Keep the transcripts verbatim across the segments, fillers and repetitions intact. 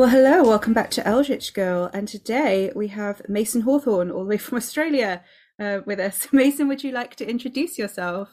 Well, hello, welcome back to Eldritch Girl, and today we have Mason Hawthorne all the way from Australia uh, with us. Mason, would you like to introduce yourself?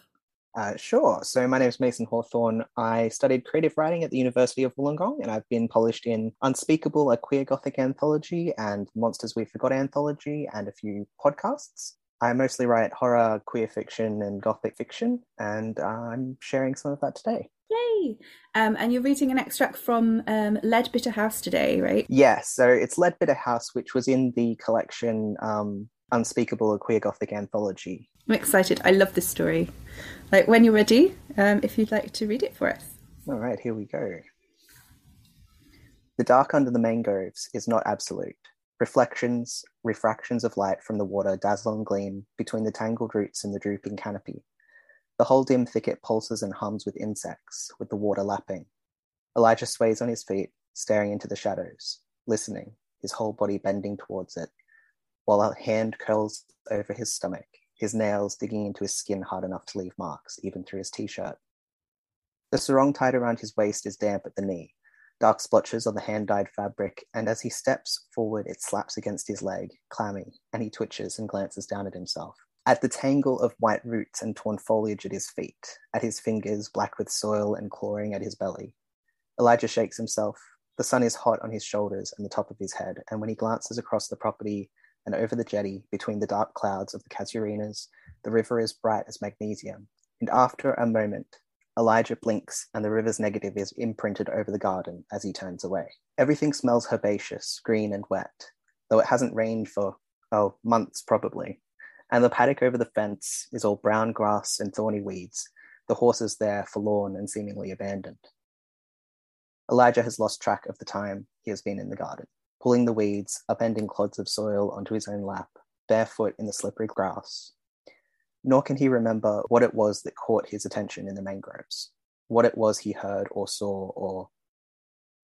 Uh, sure. So my name is Mason Hawthorne. I studied creative writing at the University of Wollongong, and I've been published in Unspeakable, a queer gothic anthology, and Monsters We Forgot anthology, and a few podcasts. I mostly write horror, queer fiction, and gothic fiction, and uh, I'm sharing some of that today. Yay! Um, and you're reading an extract from um, Leadbitter House today, right? Yeah, so it's Leadbitter House, which was in the collection um, Unspeakable, a queer gothic anthology. I'm excited. I love this story. Like, when you're ready, um, if you'd like to read it for us. All right, here we go. The dark under the mangroves is not absolute. Reflections, refractions of light from the water dazzle and gleam between the tangled roots and the drooping canopy. The whole dim thicket pulses and hums with insects, with the water lapping. Elijah sways on his feet, staring into the shadows, listening, his whole body bending towards it, while a hand curls over his stomach, his nails digging into his skin hard enough to leave marks, even through his t-shirt. The sarong tied around his waist is damp at the knee, dark splotches on the hand-dyed fabric, and as he steps forward, it slaps against his leg, clammy, and he twitches and glances down at himself. At the tangle of white roots and torn foliage at his feet, at his fingers black with soil and clawing at his belly. Elijah shakes himself. The sun is hot on his shoulders and the top of his head, and when he glances across the property and over the jetty between the dark clouds of the casuarinas, the river is bright as magnesium. And after a moment, Elijah blinks and the river's negative is imprinted over the garden as he turns away. Everything smells herbaceous, green and wet, though it hasn't rained for, oh, months probably. And the paddock over the fence is all brown grass and thorny weeds, the horses there forlorn and seemingly abandoned. Elijah has lost track of the time he has been in the garden, pulling the weeds, upending clods of soil onto his own lap, barefoot in the slippery grass. Nor can he remember what it was that caught his attention in the mangroves, what it was he heard or saw or...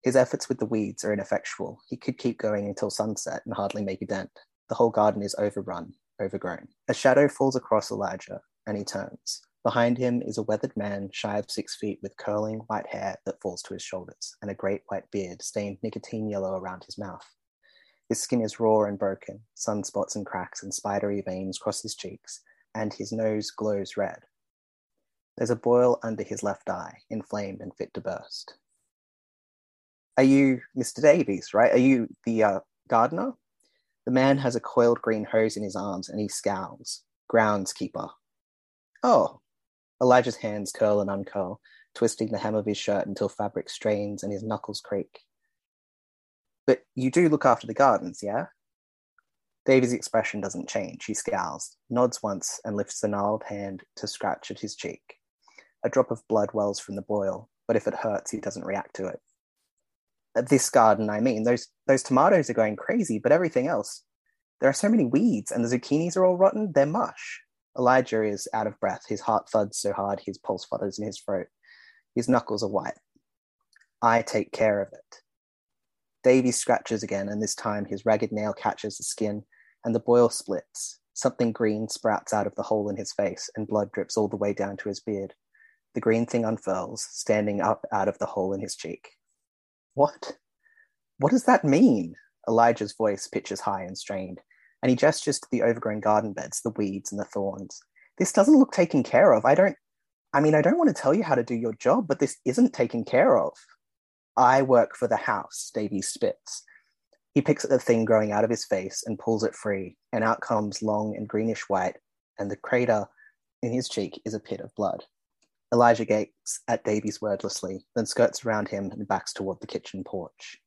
His efforts with the weeds are ineffectual. He could keep going until sunset and hardly make a dent. The whole garden is overrun. Overgrown. A shadow falls across Elijah, and he turns. Behind him is a weathered man shy of six feet with curling white hair that falls to his shoulders, and a great white beard stained nicotine yellow around his mouth. His skin is raw and broken, sunspots and cracks and spidery veins cross his cheeks, and his nose glows red. There's a boil under his left eye, inflamed and fit to burst. Are you Mister Davies, right? Are you the uh, gardener? The man has a coiled green hose in his arms and he scowls. Groundskeeper. Oh. Elijah's hands curl and uncurl, twisting the hem of his shirt until fabric strains and his knuckles creak. But you do look after the gardens, yeah? Davy's expression doesn't change. He scowls, nods once, and lifts a gnarled hand to scratch at his cheek. A drop of blood wells from the boil, but if it hurts, he doesn't react to it. This garden, I mean, those those tomatoes are going crazy, but everything else. There are so many weeds, and the zucchinis are all rotten. They're mush. Elijah is out of breath. His heart thuds so hard, his pulse flutters in his throat. His knuckles are white. I take care of it. Davy scratches again, and this time his ragged nail catches the skin, and the boil splits. Something green sprouts out of the hole in his face, and blood drips all the way down to his beard. The green thing unfurls, standing up out of the hole in his cheek. What? What does that mean? Elijah's voice pitches high and strained, and he gestures to the overgrown garden beds, the weeds and the thorns. This doesn't look taken care of. I don't, I mean, I don't want to tell you how to do your job, but this isn't taken care of. I work for the house, Davy spits. He picks at the thing growing out of his face and pulls it free, and out comes long and greenish white, and the crater in his cheek is a pit of blood. Elijah gapes at Davies wordlessly, then skirts around him and backs toward the kitchen porch.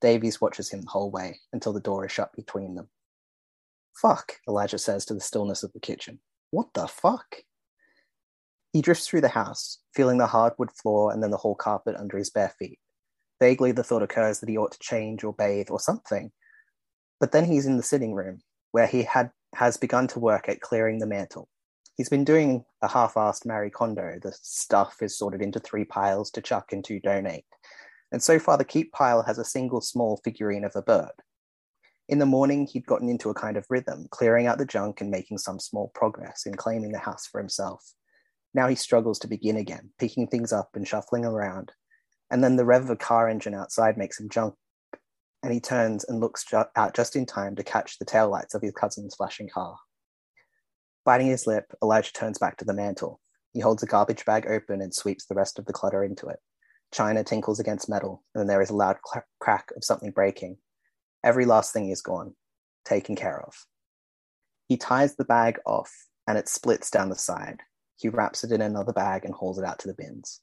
Davies watches him the whole way until the door is shut between them. Fuck, Elijah says to the stillness of the kitchen. What the fuck? He drifts through the house, feeling the hardwood floor and then the hall carpet under his bare feet. Vaguely, the thought occurs that he ought to change or bathe or something. But then he's in the sitting room, where he had has begun to work at clearing the mantel. He's been doing a half-assed Marie Kondo. The stuff is sorted into three piles to chuck and to donate. And so far, the keep pile has a single small figurine of a bird. In the morning, he'd gotten into a kind of rhythm, clearing out the junk and making some small progress in claiming the house for himself. Now he struggles to begin again, picking things up and shuffling around. And then the rev of a car engine outside makes him jump and he turns and looks ju- out just in time to catch the taillights of his cousin's flashing car. Biting his lip, Elijah turns back to the mantel. He holds a garbage bag open and sweeps the rest of the clutter into it. China tinkles against metal, and then there is a loud cl- crack of something breaking. Every last thing is gone, taken care of. He ties the bag off, and it splits down the side. He wraps it in another bag and hauls it out to the bins.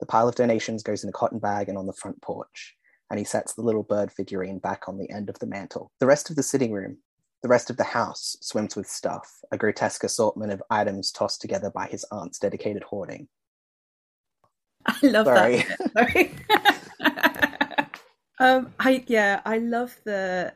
The pile of donations goes in a cotton bag and on the front porch, and he sets the little bird figurine back on the end of the mantel. The rest of the sitting room, the rest of the house, swims with stuff, a grotesque assortment of items tossed together by his aunt's dedicated hoarding. I love Sorry. that. Sorry. um, I yeah, I love the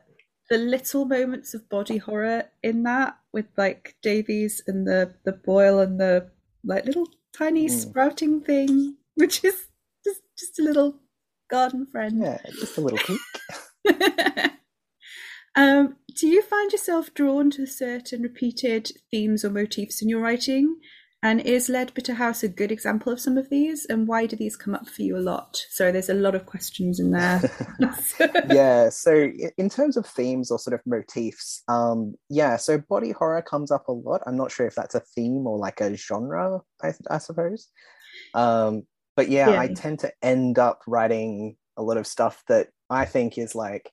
the little moments of body horror in that, with like Davies and the the boil and the like little tiny mm. sprouting thing, which is just just a little garden friend. Yeah, just a little peek. um, do you find yourself drawn to certain repeated themes or motifs in your writing? And is Leadbitter House a good example of some of these? And why do these come up for you a lot? So there's a lot of questions in there. Yeah, so in terms of themes or sort of motifs, um, yeah, so body horror comes up a lot. I'm not sure if that's a theme or like a genre, I, I suppose. Um, but yeah, yeah, I tend to end up writing a lot of stuff that I think is like,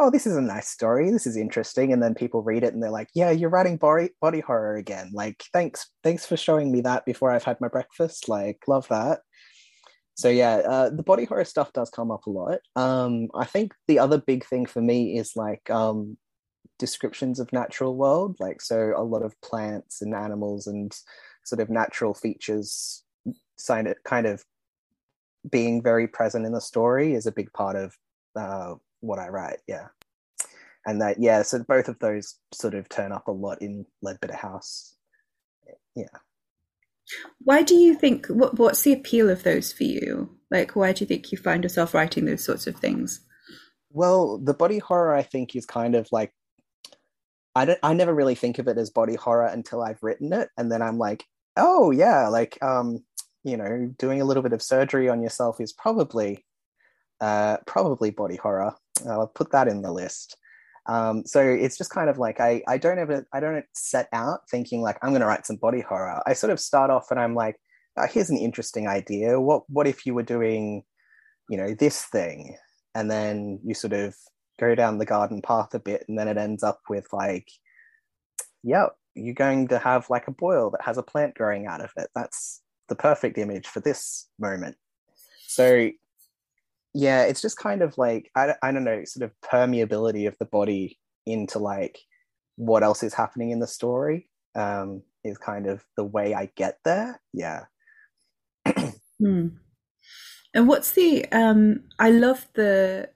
oh, this is a nice story, this is interesting, and then people read it and they're like, yeah, you're writing body, body horror again, like thanks thanks for showing me that before I've had my breakfast, like love that. So yeah, uh, the body horror stuff does come up a lot. um I think the other big thing for me is like um descriptions of natural world, like so a lot of plants and animals and sort of natural features kind of being very present in the story is a big part of uh what I write. Yeah, and that, yeah, so both of those sort of turn up a lot in Leadbitter House. Yeah. Why do you think, what what's the appeal of those for you? Like, why do you think you find yourself writing those sorts of things? Well, the body horror, I think, is kind of like, I don't I never really think of it as body horror until I've written it, and then I'm like, oh yeah, like um you know, doing a little bit of surgery on yourself is probably uh probably body horror. I'll put that in the list. Um, so it's just kind of like, I, I don't ever, I don't set out thinking like, I'm going to write some body horror. I sort of start off and I'm like, oh, here's an interesting idea. What, what if you were doing, you know, this thing? And then you sort of go down the garden path a bit, and then it ends up with like, yeah, you're going to have like a boil that has a plant growing out of it. That's the perfect image for this moment. So yeah, it's just kind of like, I, I don't know, sort of permeability of the body into like what else is happening in the story um, is kind of the way I get there. Yeah. Hmm. And what's the, um, I love the,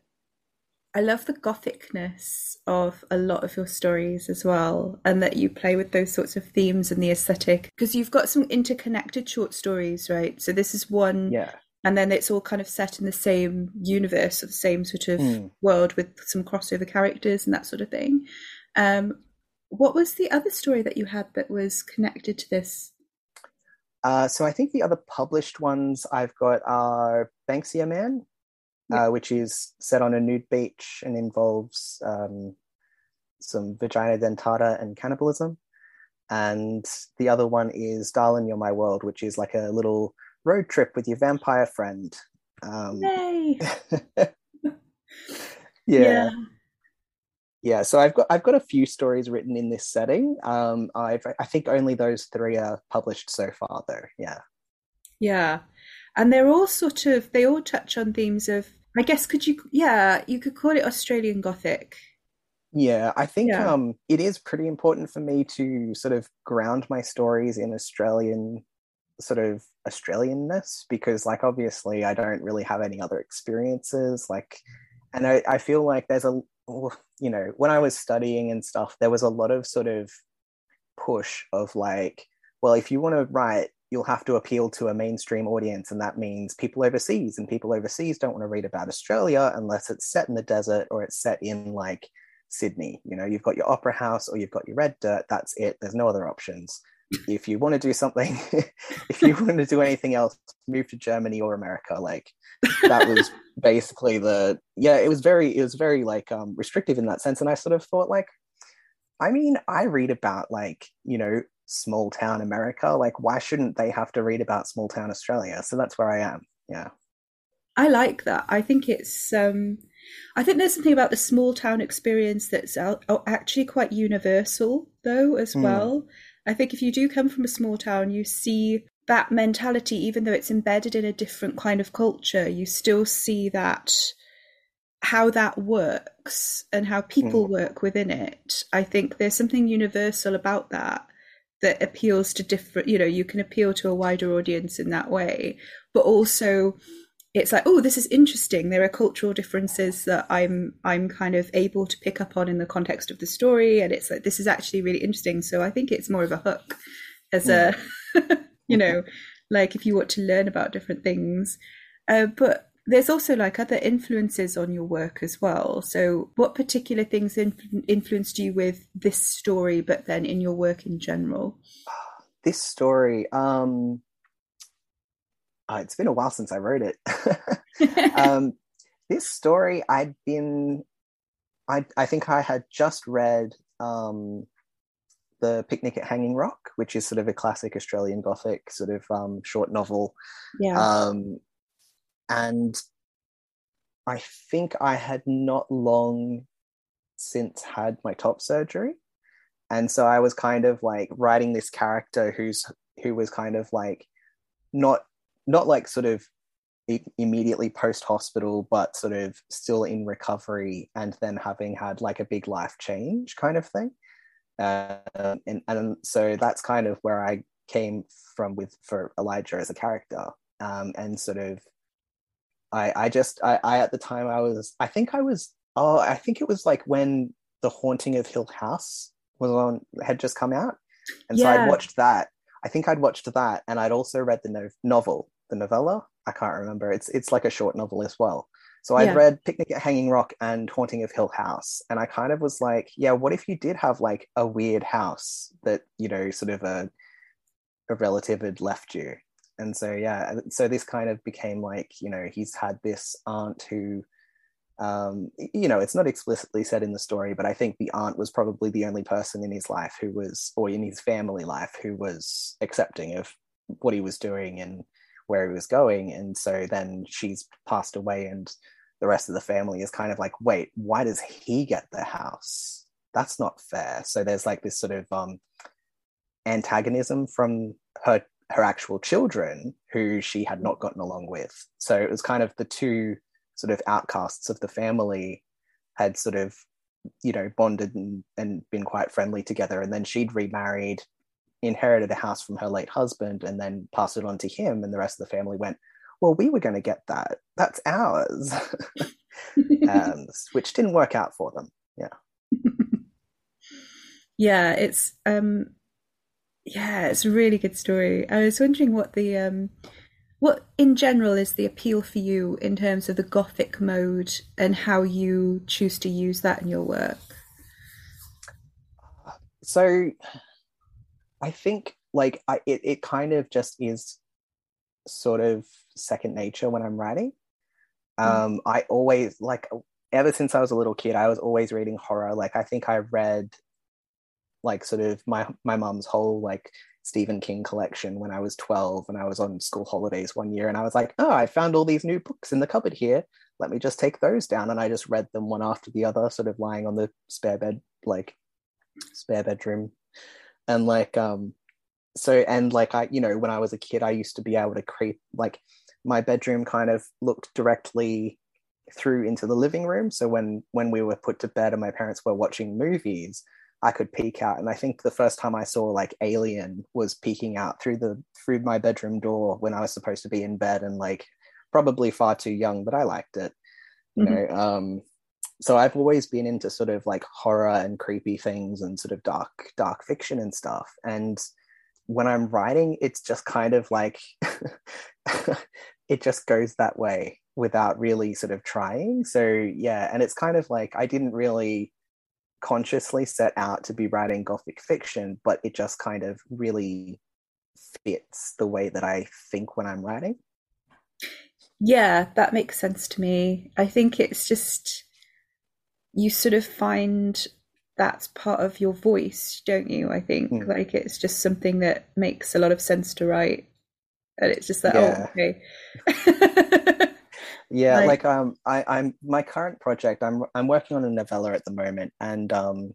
I love the gothicness of a lot of your stories as well, and that you play with those sorts of themes and the aesthetic, because you've got some interconnected short stories, right? So this is one. Yeah. And then it's all kind of set in the same universe, or the same sort of mm. world, with some crossover characters and that sort of thing. Um, what was the other story that you had that was connected to this? Uh, so I think the other published ones I've got are Banksia Man, yeah. uh, which is set on a nude beach and involves um, some vagina dentata and cannibalism. And the other one is Darling, You're My World, which is like a little road trip with your vampire friend. Um, Yay! yeah. yeah, yeah. So I've got I've got a few stories written in this setting. Um, I've I think only those three are published so far, though. Yeah, yeah, and they're all sort of they all touch on themes of, I guess, could you yeah you could call it Australian Gothic. Yeah, I think yeah. um, it is pretty important for me to sort of ground my stories in Australian. Sort of Australianness, because like obviously I don't really have any other experiences, like, and I, I feel like there's a you know when I was studying and stuff, there was a lot of sort of push of like, well, if you want to write, you'll have to appeal to a mainstream audience, and that means people overseas, and people overseas don't want to read about Australia unless it's set in the desert or it's set in like Sydney. You know, you've got your Opera House or you've got your Red Dirt, that's it, there's no other options. if you want to do something, if you want to do anything else, move to Germany or America. Like, that was basically the, yeah, it was very, it was very like um, restrictive in that sense. And I sort of thought, like, I mean, I read about, like, you know, small town America, like, why shouldn't they have to read about small town Australia? So that's where I am. Yeah. I like that. I think it's, um, I think there's something about the small town experience that's out, actually quite universal though, as mm. well. I think if you do come from a small town, you see that mentality, even though it's embedded in a different kind of culture, you still see that, how that works and how people mm. work within it. I think there's something universal about that that appeals to different, you know, you can appeal to a wider audience in that way, but also it's like, oh, this is interesting. There are cultural differences that I'm I'm kind of able to pick up on in the context of the story. And it's like, this is actually really interesting. So I think it's more of a hook as mm. a, you know, like if you want to learn about different things. Uh, but there's also like other influences on your work as well. So what particular things influ- influenced you with this story, but then in your work in general? This story... Um... Uh, it's been a while since I wrote it. um, this story, I'd been, I I think I had just read um, The Picnic at Hanging Rock, which is sort of a classic Australian Gothic sort of um, short novel. Yeah. Um, and I think I had not long since had my top surgery. And so I was kind of like writing this character who's who was kind of like not, not like sort of immediately post-hospital, but sort of still in recovery and then having had like a big life change kind of thing. Um, and, and so that's kind of where I came from with for Elijah as a character. Um, and sort of, I, I just, I, I at the time I was, I think I was, oh, I think it was like when The Haunting of Hill House was on, had just come out. And yeah. so I watched that. I think I'd watched that, and I'd also read the no- novel, the novella. I can't remember. It's it's like a short novel as well. So I'd yeah. read Picnic at Hanging Rock and Haunting of Hill House, and I kind of was like, yeah, what if you did have like a weird house that, you know, sort of a a relative had left you? And so yeah, so this kind of became like, you know, he's had this aunt who, um, you know, it's not explicitly said in the story, but I think the aunt was probably the only person in his life who was, or in his family life, who was accepting of what he was doing and where he was going. And so then she's passed away, and the rest of the family is kind of like, wait, why does he get the house? That's not fair. So there's like this sort of um, antagonism from her her actual children, who she had not gotten along with. So it was kind of the two sort of outcasts of the family had sort of, you know, bonded and, and been quite friendly together. And then she'd remarried, inherited a house from her late husband, and then passed it on to him. And the rest of the family went, well, we were going to get that. That's ours. um, which didn't work out for them. Yeah. yeah, it's, um, yeah, it's a really good story. I was wondering what the... Um... What, in general, is the appeal for you in terms of the Gothic mode and how you choose to use that in your work? So I think, like, I, it, it kind of just is sort of second nature when I'm writing. Um, mm. I always, like, ever since I was a little kid, I was always reading horror. Like, I think I read, like, sort of my my mum's whole, like, Stephen King collection when I was twelve, and I was on school holidays one year, and I was like, oh, I found all these new books in the cupboard here, let me just take those down. And I just read them one after the other, sort of lying on the spare bed, like spare bedroom. And like um so and like I, you know, when I was a kid, I used to be able to creep, like my bedroom kind of looked directly through into the living room, so when when we were put to bed and my parents were watching movies, I could peek out. And I think the first time I saw like Alien was peeking out through the through my bedroom door when I was supposed to be in bed, and like probably far too young, but I liked it, you mm-hmm. know. Um, so I've always been into sort of like horror and creepy things and sort of dark dark fiction and stuff. And when I'm writing, it's just kind of like it just goes that way without really sort of trying. So yeah, and it's kind of like I didn't really consciously set out to be writing Gothic fiction, but it just kind of really fits the way that I think when I'm writing. Yeah, that makes sense to me. I think it's just, you sort of find that's part of your voice, don't you? I think mm. like it's just something that makes a lot of sense to write, and it's just that, yeah. oh, okay. Yeah, like, like um, I, I'm my current project, I'm I'm working on a novella at the moment, and um,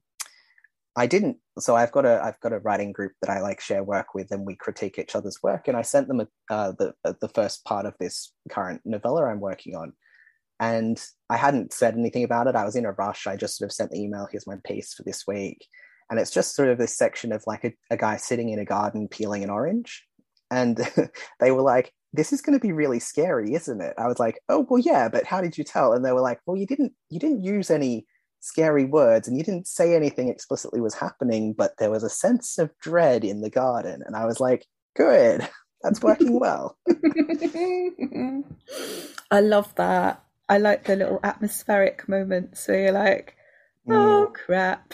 I didn't. So I've got a I've got a writing group that I like share work with, and we critique each other's work. And I sent them a, uh, the the first part of this current novella I'm working on, and I hadn't said anything about it. I was in a rush. I just sort of sent the email, here's my piece for this week, and it's just sort of this section of like a, a guy sitting in a garden peeling an orange, and they were like, this is going to be really scary, isn't it? I was like, oh, well, yeah, but how did you tell? And they were like, well, you didn't, you didn't use any scary words, and you didn't say anything explicitly was happening, but there was a sense of dread in the garden. And I was like, good, that's working well. I love that. I like the little atmospheric moments where you're like, oh, mm. crap.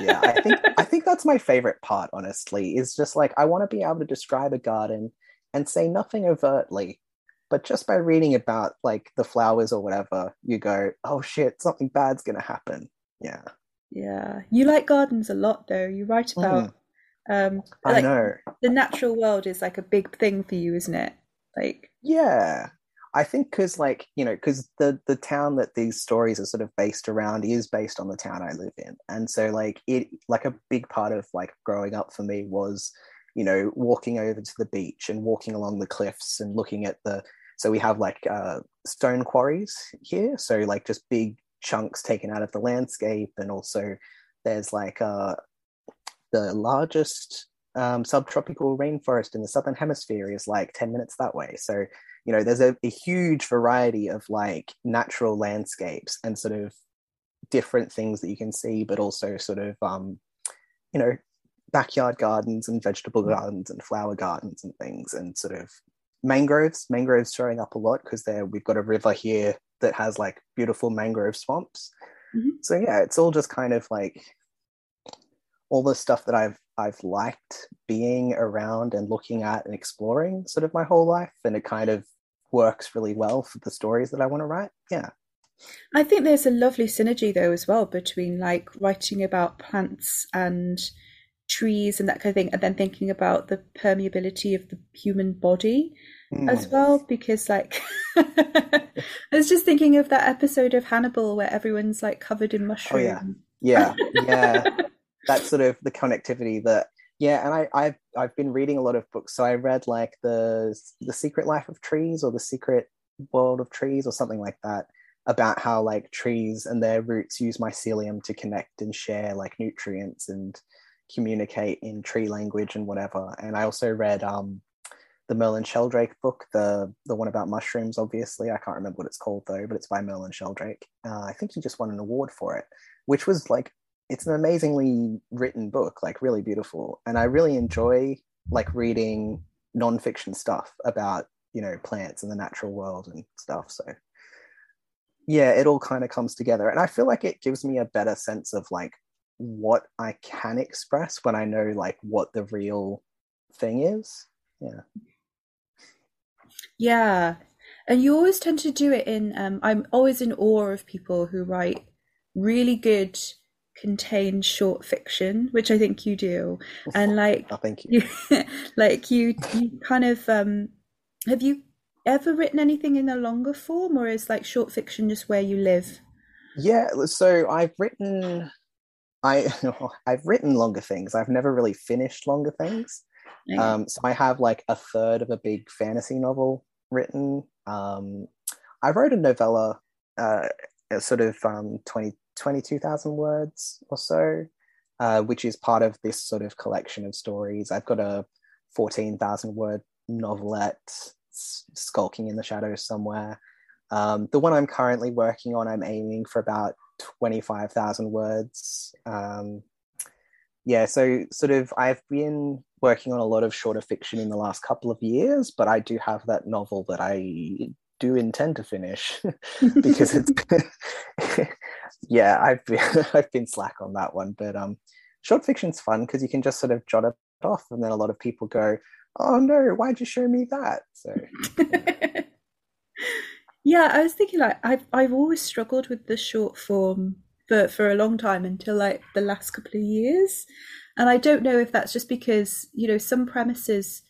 Yeah, I think, I think that's my favorite part, honestly, is just like, I want to be able to describe a garden and say nothing overtly, but just by reading about like the flowers or whatever, you go, oh shit, something bad's gonna happen. Yeah. Yeah. You like gardens a lot though. You write about mm. um like, I know. The natural world is like a big thing for you, isn't it? Like, yeah. I think because like, you know, because the the town that these stories are sort of based around is based on the town I live in. And so like it like a big part of like growing up for me was, you know, walking over to the beach and walking along the cliffs and looking at the, so we have like uh, stone quarries here. So like just big chunks taken out of the landscape. And also there's like uh, the largest um, subtropical rainforest in the Southern Hemisphere is like ten minutes that way. So, you know, there's a, a huge variety of like natural landscapes and sort of different things that you can see, but also sort of, um, you know, backyard gardens and vegetable gardens and flower gardens and things, and sort of mangroves mangroves showing up a lot because there we've got a river here that has like beautiful mangrove swamps. Mm-hmm. So yeah, it's all just kind of like all the stuff that I've I've liked being around and looking at and exploring sort of my whole life, and it kind of works really well for the stories that I want to write. Yeah, I think there's a lovely synergy though as well between like writing about plants and trees and that kind of thing, and then thinking about the permeability of the human body mm. as well, because like I was just thinking of that episode of Hannibal where everyone's like covered in mushrooms. Oh, yeah yeah yeah that's sort of the connectivity that yeah and I I've, I've been reading a lot of books, so I read like the the Secret Life of Trees or the Secret World of Trees or something like that, about how like trees and their roots use mycelium to connect and share like nutrients and communicate in tree language and whatever. And I also read um the Merlin Sheldrake book, the the one about mushrooms, obviously. I can't remember what it's called though, but it's by Merlin Sheldrake. uh, I think he just won an award for it, which was like, it's an amazingly written book, like really beautiful. And I really enjoy like reading non-fiction stuff about, you know, plants and the natural world and stuff. So yeah, it all kind of comes together, and I feel like it gives me a better sense of like what I can express when I know like what the real thing is. Yeah. Yeah. And you always tend to do it in um I'm always in awe of people who write really good contained short fiction, which I think you do. And like oh, thank you. you like you you kind of um have you ever written anything in a longer form, or is like short fiction just where you live? Yeah, so I've written I, I've written longer things. I've never really finished longer things. Mm. Um, so I have like a third of a big fantasy novel written. Um, I wrote a novella, uh, sort of um, twenty, twenty-two thousand words or so, uh, which is part of this sort of collection of stories. I've got a fourteen thousand word novelette skulking in the shadows somewhere. Um, the one I'm currently working on, I'm aiming for about twenty-five thousand words. Um, yeah, so sort of I've been working on a lot of shorter fiction in the last couple of years, but I do have that novel that I do intend to finish because it's yeah, I've been, I've been slack on that one, but um, short fiction's fun because you can just sort of jot it off, and then a lot of people go, "Oh no, why'd you show me that?" So. Yeah. Yeah, I was thinking like I've I've always struggled with the short form for for a long time until like the last couple of years, and I don't know if that's just because, you know, some premises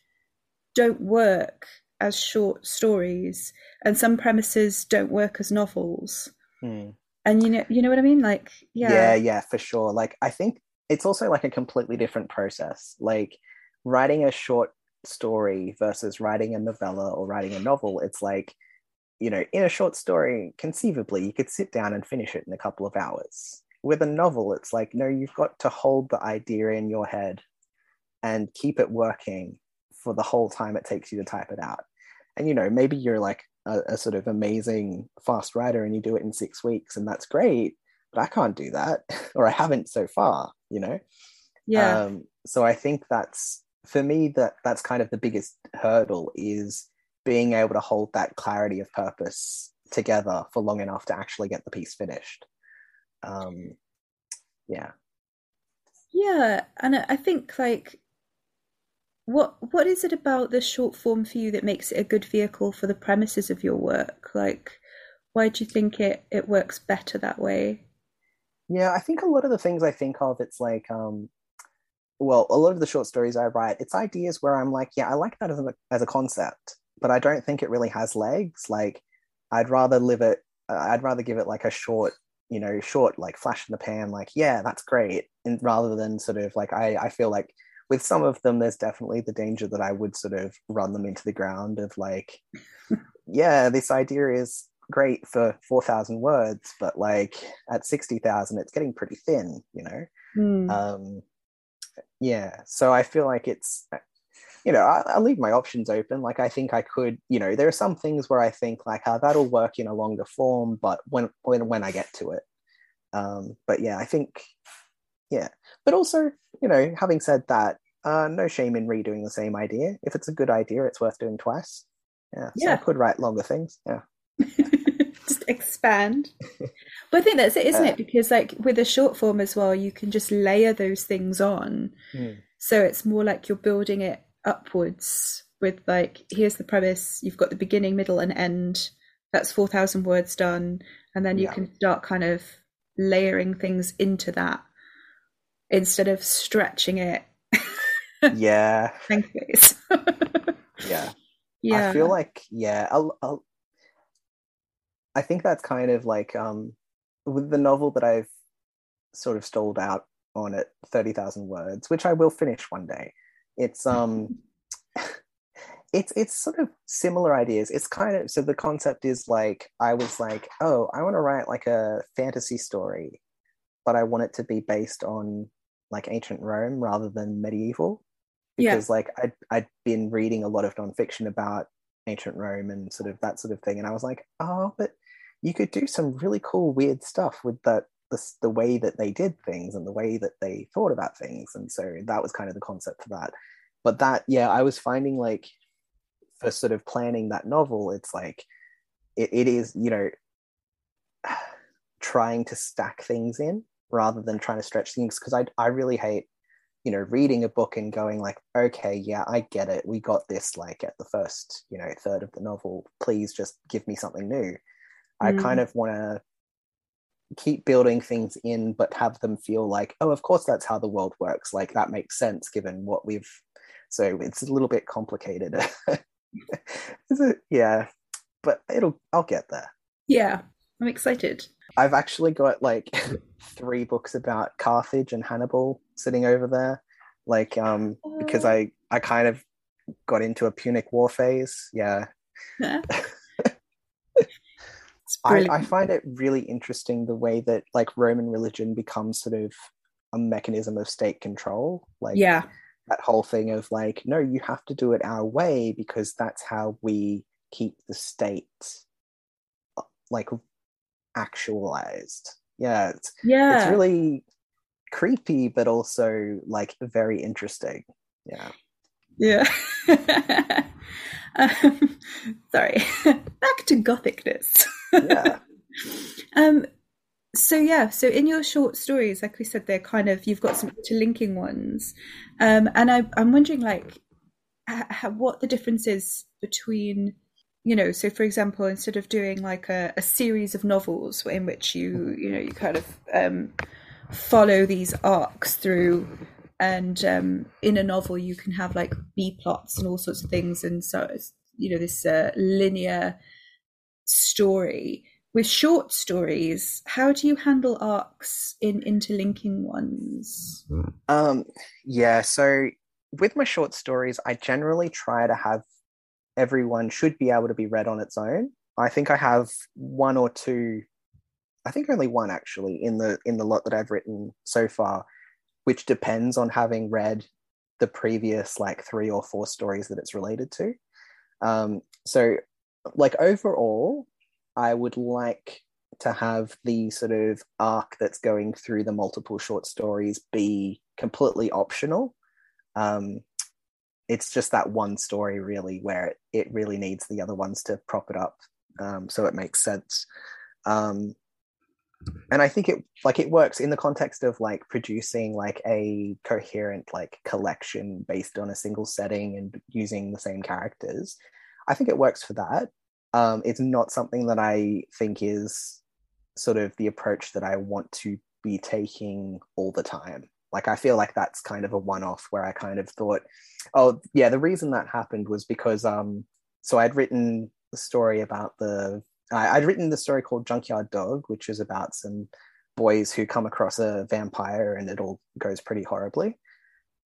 don't work as short stories and some premises don't work as novels. Mm. And you know you know what I mean? Like yeah. Yeah, yeah, for sure. Like I think it's also like a completely different process. Like writing a short story versus writing a novella or writing a novel, it's like, you know, in a short story, conceivably, you could sit down and finish it in a couple of hours. With a novel, it's like, no, you've got to hold the idea in your head and keep it working for the whole time it takes you to type it out. And, you know, maybe you're like a, a sort of amazing fast writer and you do it in six weeks and that's great, but I can't do that, or I haven't so far, you know? Yeah. Um, so I think that's, for me, that that's kind of the biggest hurdle, is being able to hold that clarity of purpose together for long enough to actually get the piece finished. Um, yeah. Yeah. And I think like, what, what is it about the short form for you that makes it a good vehicle for the premises of your work? Like, why do you think it, it works better that way? Yeah, I think a lot of the things I think of, it's like, um, well, a lot of the short stories I write, it's ideas where I'm like, yeah, I like that as a, as a concept, but I don't think it really has legs. Like I'd rather live it, uh, I'd rather give it like a short, you know, short, like flash in the pan, like, yeah, that's great. And rather than sort of like, I, I feel like with some of them, there's definitely the danger that I would sort of run them into the ground of like, yeah, this idea is great for four thousand words, but like at sixty thousand, it's getting pretty thin, you know? Mm. Um, yeah. So I feel like it's, you know, I, I leave my options open. Like, I think I could, you know, there are some things where I think like, oh, that'll work in a longer form, but when, when, when I get to it. Um, but yeah, I think, yeah. But also, you know, having said that, uh, no shame in redoing the same idea. If it's a good idea, it's worth doing twice. Yeah. So yeah. I could write longer things. Yeah. Just expand. But I think that's it, isn't it? Because like with a short form as well, you can just layer those things on. Mm. So it's more like you're building it upwards with like, here's the premise, you've got the beginning, middle and end, that's four thousand words done, and then you yeah. can start kind of layering things into that instead of stretching it. Yeah. Thank you. Yeah. Yeah. I feel like, yeah, I'll, I'll, I think that's kind of like, um, with the novel that I've sort of stalled out on at thirty thousand words, which I will finish one day. It's um, it's it's sort of similar ideas. It's kind of, so the concept is like, I was like, oh, I want to write like a fantasy story, but I want it to be based on like ancient Rome rather than medieval, because yeah. like I'd, I'd been reading a lot of nonfiction about ancient Rome and sort of that sort of thing. And I was like, oh, but you could do some really cool, weird stuff with that, the, the way that they did things and the way that they thought about things. And so that was kind of the concept for that. But that, yeah, I was finding like for sort of planning that novel, it's like, it, it is, you know, trying to stack things in rather than trying to stretch things. Cause I, I really hate, you know, reading a book and going like, okay, yeah, I get it. We got this like at the first, you know, third of the novel, please just give me something new. Mm. I kind of want to keep building things in, but have them feel like, oh, of course, that's how the world works. Like that makes sense given what we've, so it's a little bit complicated. Is it? Yeah, but it'll, I'll get there. Yeah, I'm excited. I've actually got like three books about Carthage and Hannibal sitting over there, like um because I I kind of got into a Punic War phase. Yeah. I, I find it really interesting the way that like Roman religion becomes sort of a mechanism of state control, like yeah. that whole thing of like, no, you have to do it our way because that's how we keep the state like actualized. Yeah, it's, yeah, it's really creepy, but also like very interesting. Yeah, yeah. um, sorry, back to Gothicness. Yeah. um, So yeah, so in your short stories, like we said, they're kind of, you've got some interlinking ones, um, and I, I'm wondering like how, what the difference is between, you know, so for example, instead of doing like a, a series of novels in which you, you know, you kind of um, follow these arcs through, and um, in a novel you can have like B plots and all sorts of things, and so it's, you know, this uh, linear story. With short stories, how do you handle arcs in interlinking ones? Um, yeah, so with my short stories, I generally try to have everyone should be able to be read on its own. I think I have one or two, I think only one actually in the in the lot that I've written so far, which depends on having read the previous like three or four stories that it's related to. Um, so like overall, I would like to have the sort of arc that's going through the multiple short stories be completely optional. Um, it's just that one story really where it, it really needs the other ones to prop it up, um, so it makes sense. Um, and I think it like it works in the context of like producing like a coherent like collection based on a single setting and using the same characters. I think it works for that. Um, it's not something that I think is sort of the approach that I want to be taking all the time. Like, I feel like that's kind of a one-off where I kind of thought, oh, yeah, the reason that happened was because, um, so I'd written the story about the, I, I'd written the story called Junkyard Dog, which is about some boys who come across a vampire and it all goes pretty horribly.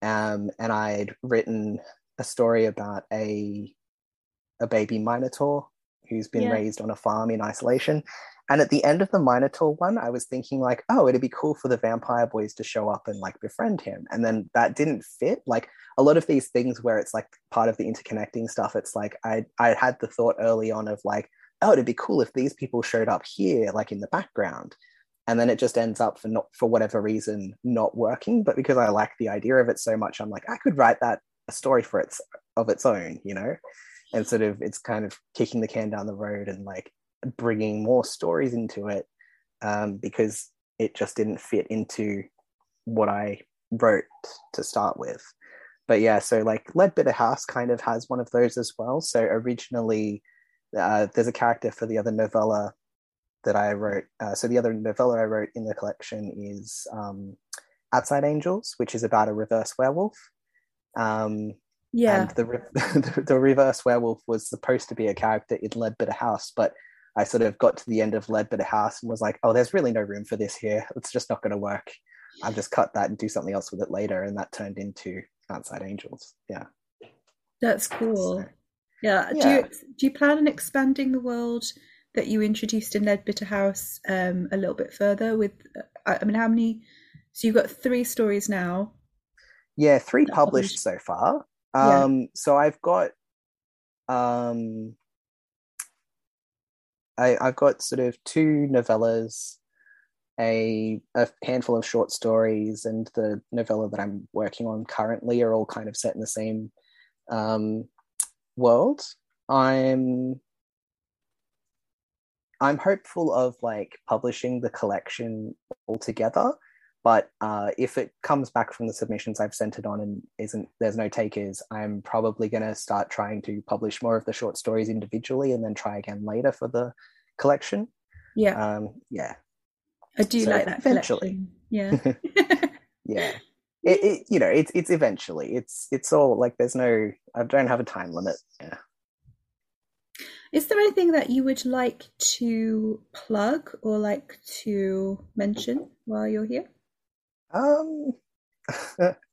Um, and I'd written a story about a a baby minotaur who's been yeah. raised on a farm in isolation. And at the end of the Minotaur one, I was thinking like, oh, it'd be cool for the vampire boys to show up and like befriend him. And then that didn't fit. Like a lot of these things where it's like part of the interconnecting stuff, it's like I I had the thought early on of like, oh, it'd be cool if these people showed up here, like in the background. And then it just ends up for not for whatever reason not working. But because I like the idea of it so much, I'm like, I could write that a story for its of its own, you know? And sort of it's kind of kicking the can down the road and like bringing more stories into it, um, because it just didn't fit into what I wrote to start with. But yeah, so like Leadbitter House kind of has one of those as well. So originally uh, there's a character for the other novella that I wrote. Uh, so the other novella I wrote in the collection is um, Outside Angels, which is about a reverse werewolf. Um Yeah, and the, re- the the reverse werewolf was supposed to be a character in Leadbitter House, but I sort of got to the end of Leadbitter House and was like, "Oh, there's really no room for this here. It's just not going to work. I'll just cut that and do something else with it later." And that turned into Outside Angels. Yeah, that's cool. So, yeah. yeah, do you do you plan on expanding the world that you introduced in Leadbitter House um, a little bit further? With, I mean, how many? So you've got three stories now. Yeah, three published so far. Um, yeah. So I've got, um, I, I've got sort of two novellas, a, a handful of short stories, and the novella that I'm working on currently are all kind of set in the same, um, world. I'm, I'm hopeful of like publishing the collection altogether. But uh, if it comes back from the submissions I've sent it on and isn't there's no takers, I'm probably going to start trying to publish more of the short stories individually and then try again later for the collection. Yeah. Um, yeah. I do so like that eventually. Collection. Yeah. yeah. It, it, you know, it's it's eventually. It's it's all like there's no, I don't have a time limit. Yeah. Is there anything that you would like to plug or like to mention while you're here? Um,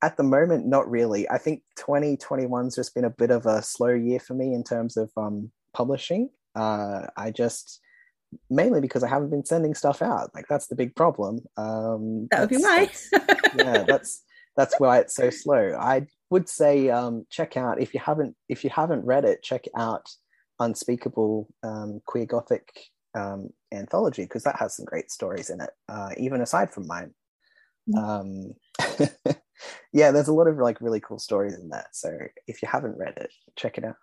at the moment, not really. I think twenty twenty-one's just been a bit of a slow year for me in terms of um publishing. Uh, I just mainly because I haven't been sending stuff out. Like that's the big problem. Um, that would be why. yeah, that's that's why it's so slow. I would say um check out if you haven't if you haven't read it, check out Unspeakable um Queer Gothic um anthology because that has some great stories in it. Uh, even aside from mine. um yeah there's a lot of like really cool stories in that, so if you haven't read it, check it out.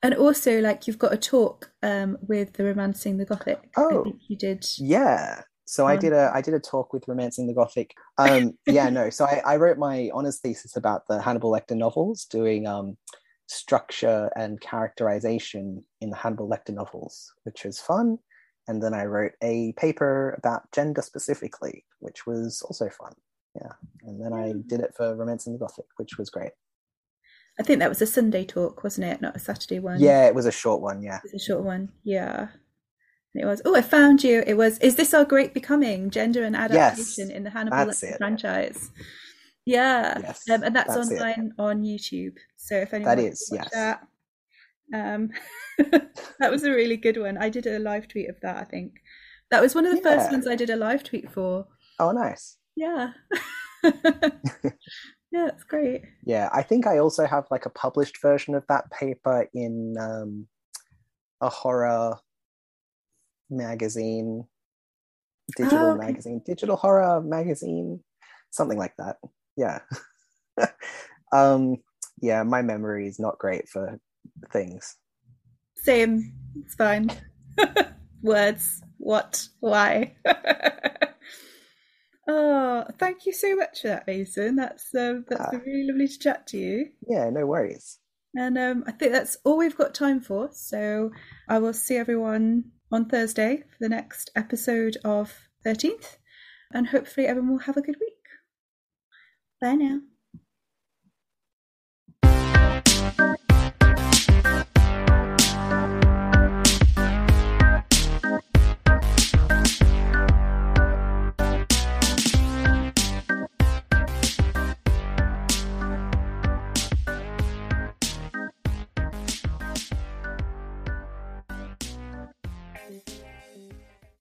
And also like you've got a talk um with the Romancing the Gothic. Oh, I think you did. Yeah, So I did a I did a talk with Romancing the Gothic. Um, yeah, no. So I, I wrote my honours thesis about the Hannibal Lecter novels, doing um, structure and characterisation in the Hannibal Lecter novels, which was fun. And then I wrote a paper about gender specifically, which was also fun. Yeah. And then I did it for Romancing the Gothic, which was great. I think that was a Sunday talk, wasn't it? Not a Saturday one. Yeah, it was a short one. Yeah. It was a short one. Yeah. It was, oh, I found you. It was, is this our great becoming, gender and adaptation yes, in the Hannibal Lecter franchise? Yeah. Yes, um, and that's, that's online it. on YouTube. So if anyone that is, wants to watch yes. that, um, that was a really good one. I did a live tweet of that, I think. That was one of the yeah. first ones I did a live tweet for. Oh, nice. Yeah. Yeah, it's great. Yeah, I think I also have like a published version of that paper in um, a horror magazine, digital oh, okay. magazine, digital horror magazine, something like that. Yeah. um, yeah, my memory is not great for things. Same. It's fine. Words. What? Why? Oh, thank you so much for that, Mason. That's um, that's ah. really lovely to chat to you. Yeah, no worries. And um, I think that's all we've got time for. So I will see everyone on Thursday for the next episode of thirteenth, and hopefully everyone will have a good week. Bye now.